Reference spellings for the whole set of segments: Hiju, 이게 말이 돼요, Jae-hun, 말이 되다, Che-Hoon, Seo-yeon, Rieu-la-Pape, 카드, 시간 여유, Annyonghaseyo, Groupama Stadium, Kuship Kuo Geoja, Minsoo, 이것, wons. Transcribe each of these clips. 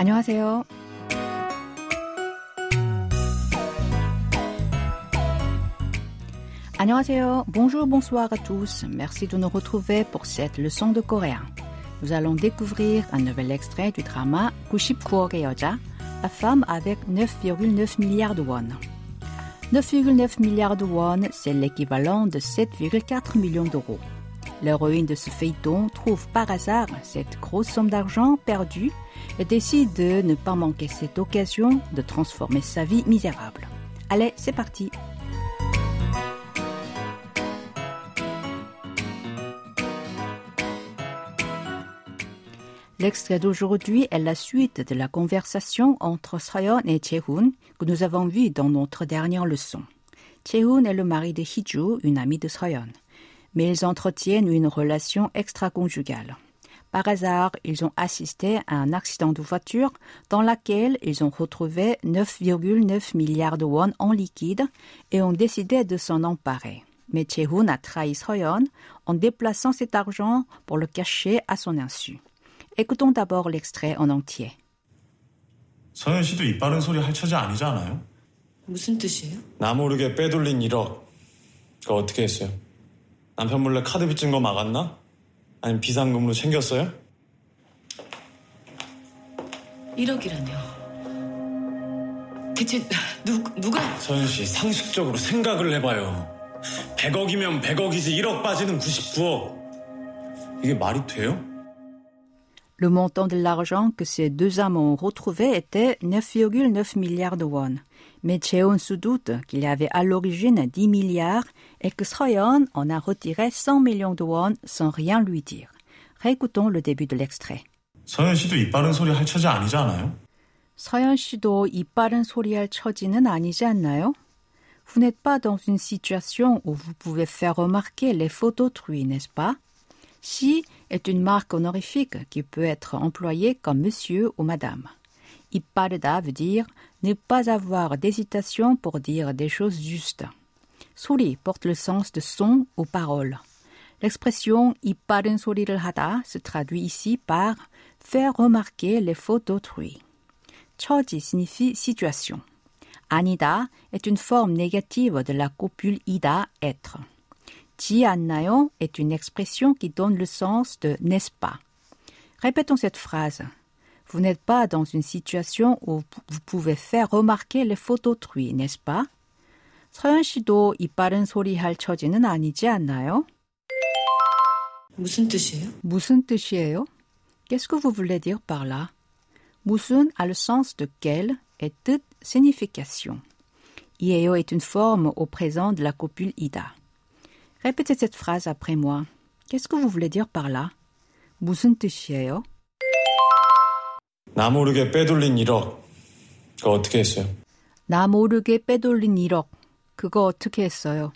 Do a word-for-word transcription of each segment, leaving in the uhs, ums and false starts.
안녕하세요. 안녕하세요. Bonjour, bonsoir à tous. Merci de nous retrouver pour cette leçon de coréen. Nous allons découvrir un nouvel extrait du drama Kuship Kuo Geoja, la femme avec neuf virgule neuf milliards de wons. neuf virgule neuf milliards de wons, c'est l'équivalent de sept virgule quatre millions d'euros. L'héroïne de ce feuilleton trouve par hasard cette grosse somme d'argent perdue et décide de ne pas manquer cette occasion de transformer sa vie misérable. Allez, c'est parti! L'extrait d'aujourd'hui est la suite de la conversation entre Seo-yeon et Jae-hun que nous avons vue dans notre dernière leçon. Jae-hun est le mari de Hiju, une amie de Seo-yeon. Mais ils entretiennent une relation extra-conjugale. Par hasard, ils ont assisté à un accident de voiture dans laquelle ils ont retrouvé neuf virgule neuf milliards de wons en liquide et ont décidé de s'en emparer. Mais Che-Hoon a trahi Seo-yeon en déplaçant cet argent pour le cacher à son insu. Écoutons d'abord l'extrait en entier. 서현 씨도 이 빠른 소리 할 처지 아니잖아요. 무슨 뜻이에요? 나 모르게 빼돌린 일억. 그거 어떻게 했어요? 남편 몰래 카드 빚진 거 막았나? 아니면 비상금으로 챙겼어요? 일억이라뇨. 대체 누, 누가... 서현 씨, 상식적으로 생각을 해봐요. 백억이면 백억이지 일억 빠지는 구십구억. 이게 말이 돼요? Le montant de l'argent que ces deux hommes ont retrouvé était neuf virgule neuf milliards de wons. Mais Che-Hoon se doute qu'il y avait à l'origine dix milliards et que Seo-yeon en a retiré cent millions de wons sans rien lui dire. Récoutons le début de l'extrait. 서현 씨도 이 빠른 소리 할 처지 아니잖아요? 서현 씨도 이 빠른 소리 할 처지는 아니지 않나요? Vous n'êtes pas dans une situation où vous pouvez faire remarquer les fautes d'autrui, n'est-ce pas? Si est une marque honorifique qui peut être employée comme monsieur ou madame. 이빠르다 veut dire ne pas avoir d'hésitation pour dire des choses justes. 소리 porte le sens de son ou parole. L'expression 이 빠른 소리를 하다 se traduit ici par faire remarquer les fautes d'autrui. 처지 signifie situation. 아니다 est une forme négative de la copule ida être. 지 않나요 est une expression qui donne le sens de n'est-ce pas. Répétons cette phrase. Vous n'êtes pas dans une situation où vous pouvez faire remarquer les fautes d'autrui, n'est-ce pas? 서현 씨도 이 빠른 소리 할 처지는 아니지 않나요? 무슨 뜻이에요? 무슨 뜻이에요? Qu'est-ce que vous voulez dire par là? 무슨 a le sens de quel et toute signification. 이에요 est une forme au présent de la copule ida. Répétez cette phrase après moi. Qu'est-ce que vous voulez dire par là? 무슨 뜻이에요? 나 모르게 빼돌린 일억. 그거 어떻게 했어요? 나 모르게 빼돌린 일억. 그거 어떻게 했어요?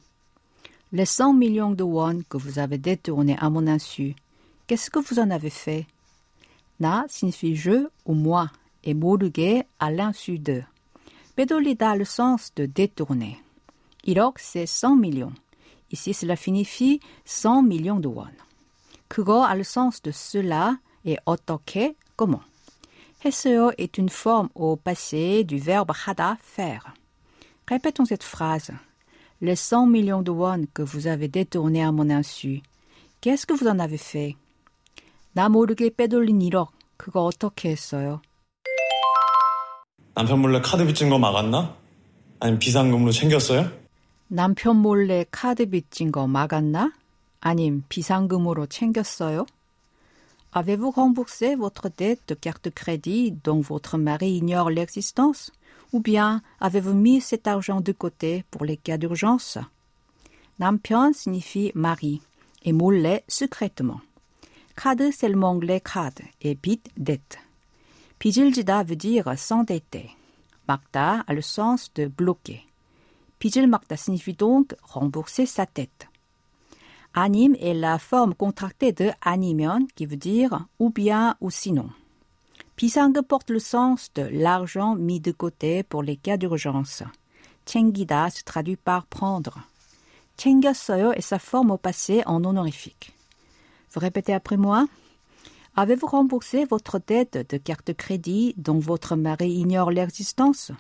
Les cent millions de won que vous avez détournés à mon insu. Qu'est-ce que vous en avez fait? 나 signifie je ou moi et 모르게 à l'insu de. 빼돌리다 a le sens de détourner. 일억 c'est cent millions. Ici, cela signifie cent millions de won. 그거 a le sens de cela et 어떻게, comment. 했어요 est une forme au passé du verbe hada, faire. Répétons cette phrase. Les cent millions de won que vous avez détournés à mon insu. Qu'est-ce que vous en avez fait? 나 모르게 빼돌린 일억. 그거 어떻게 했어요? 남편 몰래 카드 빚진 거 막았나? 아니면 비상금으로 챙겼어요? 남편 몰래 카드 빚진 거 막았나? 아님 비상금으로 챙겼어요? Avez-vous remboursé votre dette de carte de crédit dont votre mari ignore l'existence? Ou bien avez-vous mis cet argent de côté pour les cas d'urgence? 남편 signifie mari et 몰래 secrètement. 카드 c'est le mot anglais card et 빚 dette. 빚을 지다 veut dire s'endetter. 막다 a le sens de bloquer. 빚을 막다 signifie donc rembourser sa tête. Anim est la forme contractée de 아니면 qui veut dire ou bien ou sinon. 비상금 porte le sens de l'argent mis de côté pour les cas d'urgence. 챙기다 se traduit par prendre. 챙겼어요 est sa forme au passé en honorifique. Vous répétez après moi. Avez-vous remboursé votre dette de carte de crédit dont votre mari ignore l'existence?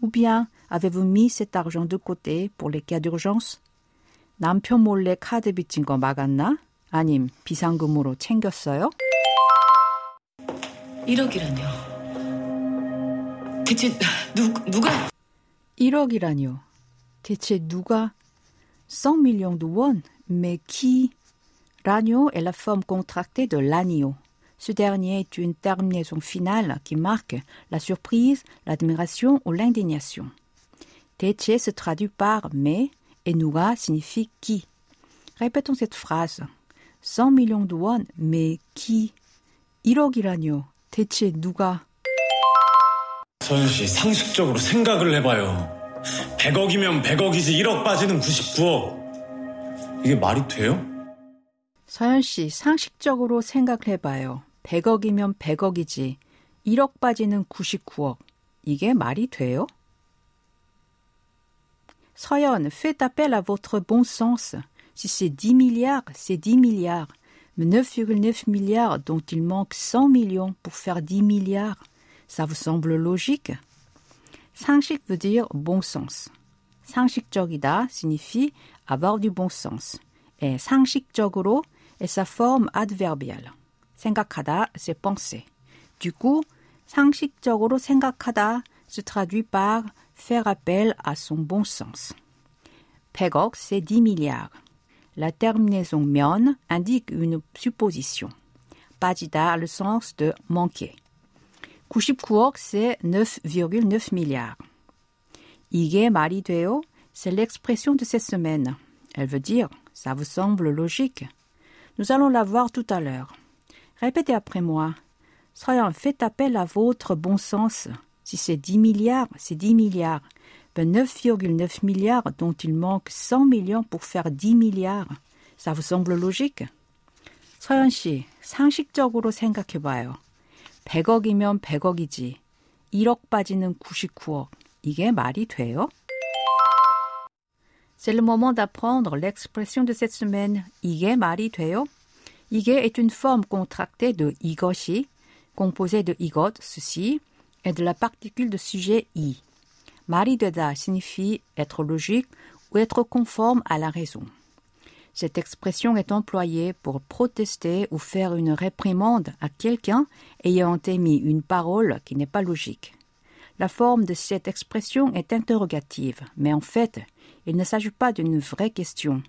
Ou bien avez-vous mis cet argent de côté pour les cas d'urgence? 남편 몰래 카드 빚진 거 막았나? 아님 비상금으로 챙겼어요? 일억이라뇨. 대체 누, 누가? 일억이라뇨. 대체 누가? cent millions de wons, mais qui? Ragno est la forme contractée de l'agneau. Ce dernier est une terminaison finale qui marque la surprise, l'admiration ou l'indignation. Teche se traduit par mais et nuga signifie qui. Répétons cette phrase. cent millions de won, mais qui? 일억이라뇨. 대체 누가? 서윤 씨, 상식적으로 생각을 해봐요. 백억이면 백억이지 일억 빠지는 구십구억. 이게 말이 돼요? 서현 씨, 상식적으로 생각해봐요. 백억이면 백억이지. 일억 빠지는 구십구억. 이게 말이 돼요? 서현, faites appel à votre bon sens. Si c'est dix milliards, c'est dix milliards. Mais neuf virgule neuf milliards dont il manque cent millions pour faire dix milliards. Ça vous semble logique? 상식 veut dire bon sens. 상식적이다 signifie avoir du bon sens. Et 상식적으로 est sa forme adverbiale. 생각하다, c'est penser. Du coup, 상식적으로 생각하다 se traduit par faire appel à son bon sens. 백억, c'est dix milliards. La terminaison mion indique une supposition. 빠지다 a le sens de manquer. 구십구억, c'est neuf virgule neuf milliards. 이게 말이 돼요? C'est l'expression de cette semaine. Elle veut dire ça vous semble logique? Nous allons la voir tout à l'heure. Répétez après moi. Soyons fait appel à votre bon sens. Si c'est dix milliards, c'est dix milliards. Ben neuf virgule neuf milliards dont il manque cent millions pour faire dix milliards. Ça vous semble logique? 서현 씨, 상식적으로 생각해봐요. 백억이면 백억이지. 일억 빠지는 구십구억. 이게 말이 돼요? C'est le moment d'apprendre l'expression de cette semaine, 이게 말이 돼요? 이게 est une forme contractée de 이것이, composée de 이것, ceci, et de la particule de sujet 이. 말이 되다 signifie être logique ou être conforme à la raison. Cette expression est employée pour protester ou faire une réprimande à quelqu'un ayant émis une parole qui n'est pas logique. La forme de cette expression est interrogative, mais en fait, il ne s'agit pas d'une vraie question.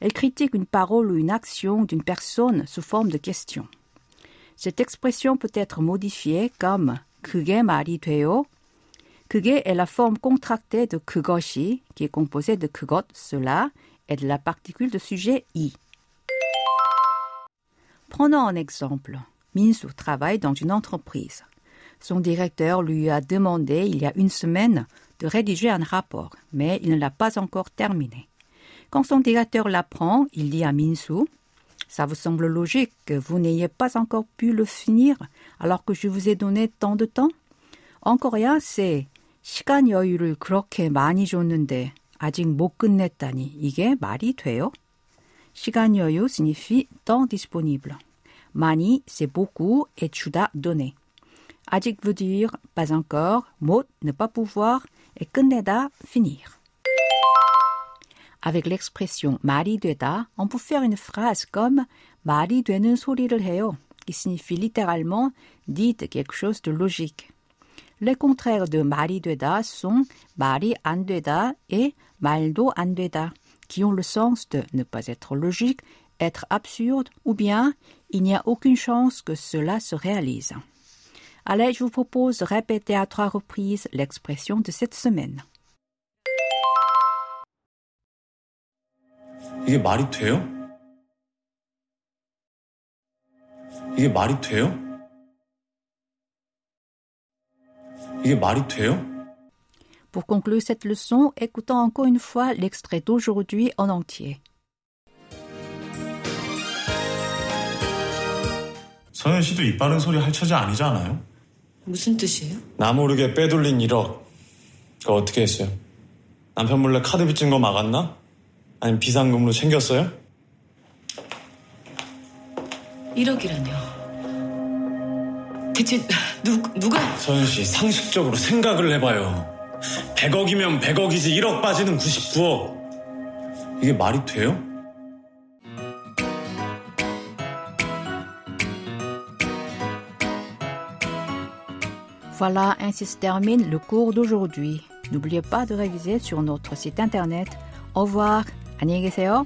Elle critique une parole ou une action d'une personne sous forme de question. Cette expression peut être modifiée comme 그게 말이 돼요. 그게 est la forme contractée de 그것이, qui est composée de 그것, cela, et de la particule de sujet 이. Prenons un exemple. Minsoo travaille dans une entreprise. Son directeur lui a demandé il y a une semaine de rédiger un rapport, mais il ne l'a pas encore terminé. Quand son directeur l'apprend, il dit à Minsoo « Ça vous semble logique que vous n'ayez pas encore pu le finir alors que je vous ai donné tant de temps ?» En coréen, c'est « 시간 여유를 그렇게 많이 줬는데 아직 못 끝냈다니 이게 말이 돼요 ?» 시간 여유 signifie « temps disponible ». 많이, c'est beaucoup, et 주다, donner. 아직 veut dire pas encore, mot ne pas pouvoir et 끝내다 finir. Avec l'expression 말이 되다, on peut faire une phrase comme 말이 되는 소리를 해요, qui signifie littéralement dites quelque chose de logique. Les contraires de 말이 되다 sont 말이 안 되다 et 말도 안 되다, qui ont le sens de ne pas être logique, être absurde ou bien il n'y a aucune chance que cela se réalise. Allez, je vous propose de répéter à trois reprises l'expression de cette semaine. 이게 말이 돼요? 이게 말이 돼요? 이게 말이 돼요? Pour conclure cette leçon, écoutons encore une fois l'extrait d'aujourd'hui en entier. 서현 씨도 입 바른 소리 할 처지 아니잖아요? 무슨 뜻이에요? 나 모르게 빼돌린 일억 그거 어떻게 했어요? 남편 몰래 카드 빚진 거 막았나? 아니면 비상금으로 챙겼어요? 일억이라뇨. 대체 누, 누가? 서윤 씨, 상식적으로 생각을 해봐요. 백억이면 백억이지 일억 빠지는 구십구억. 이게 말이 돼요? Voilà, ainsi se termine le cours d'aujourd'hui. N'oubliez pas de réviser sur notre site internet. Au revoir. 안녕히 계세요.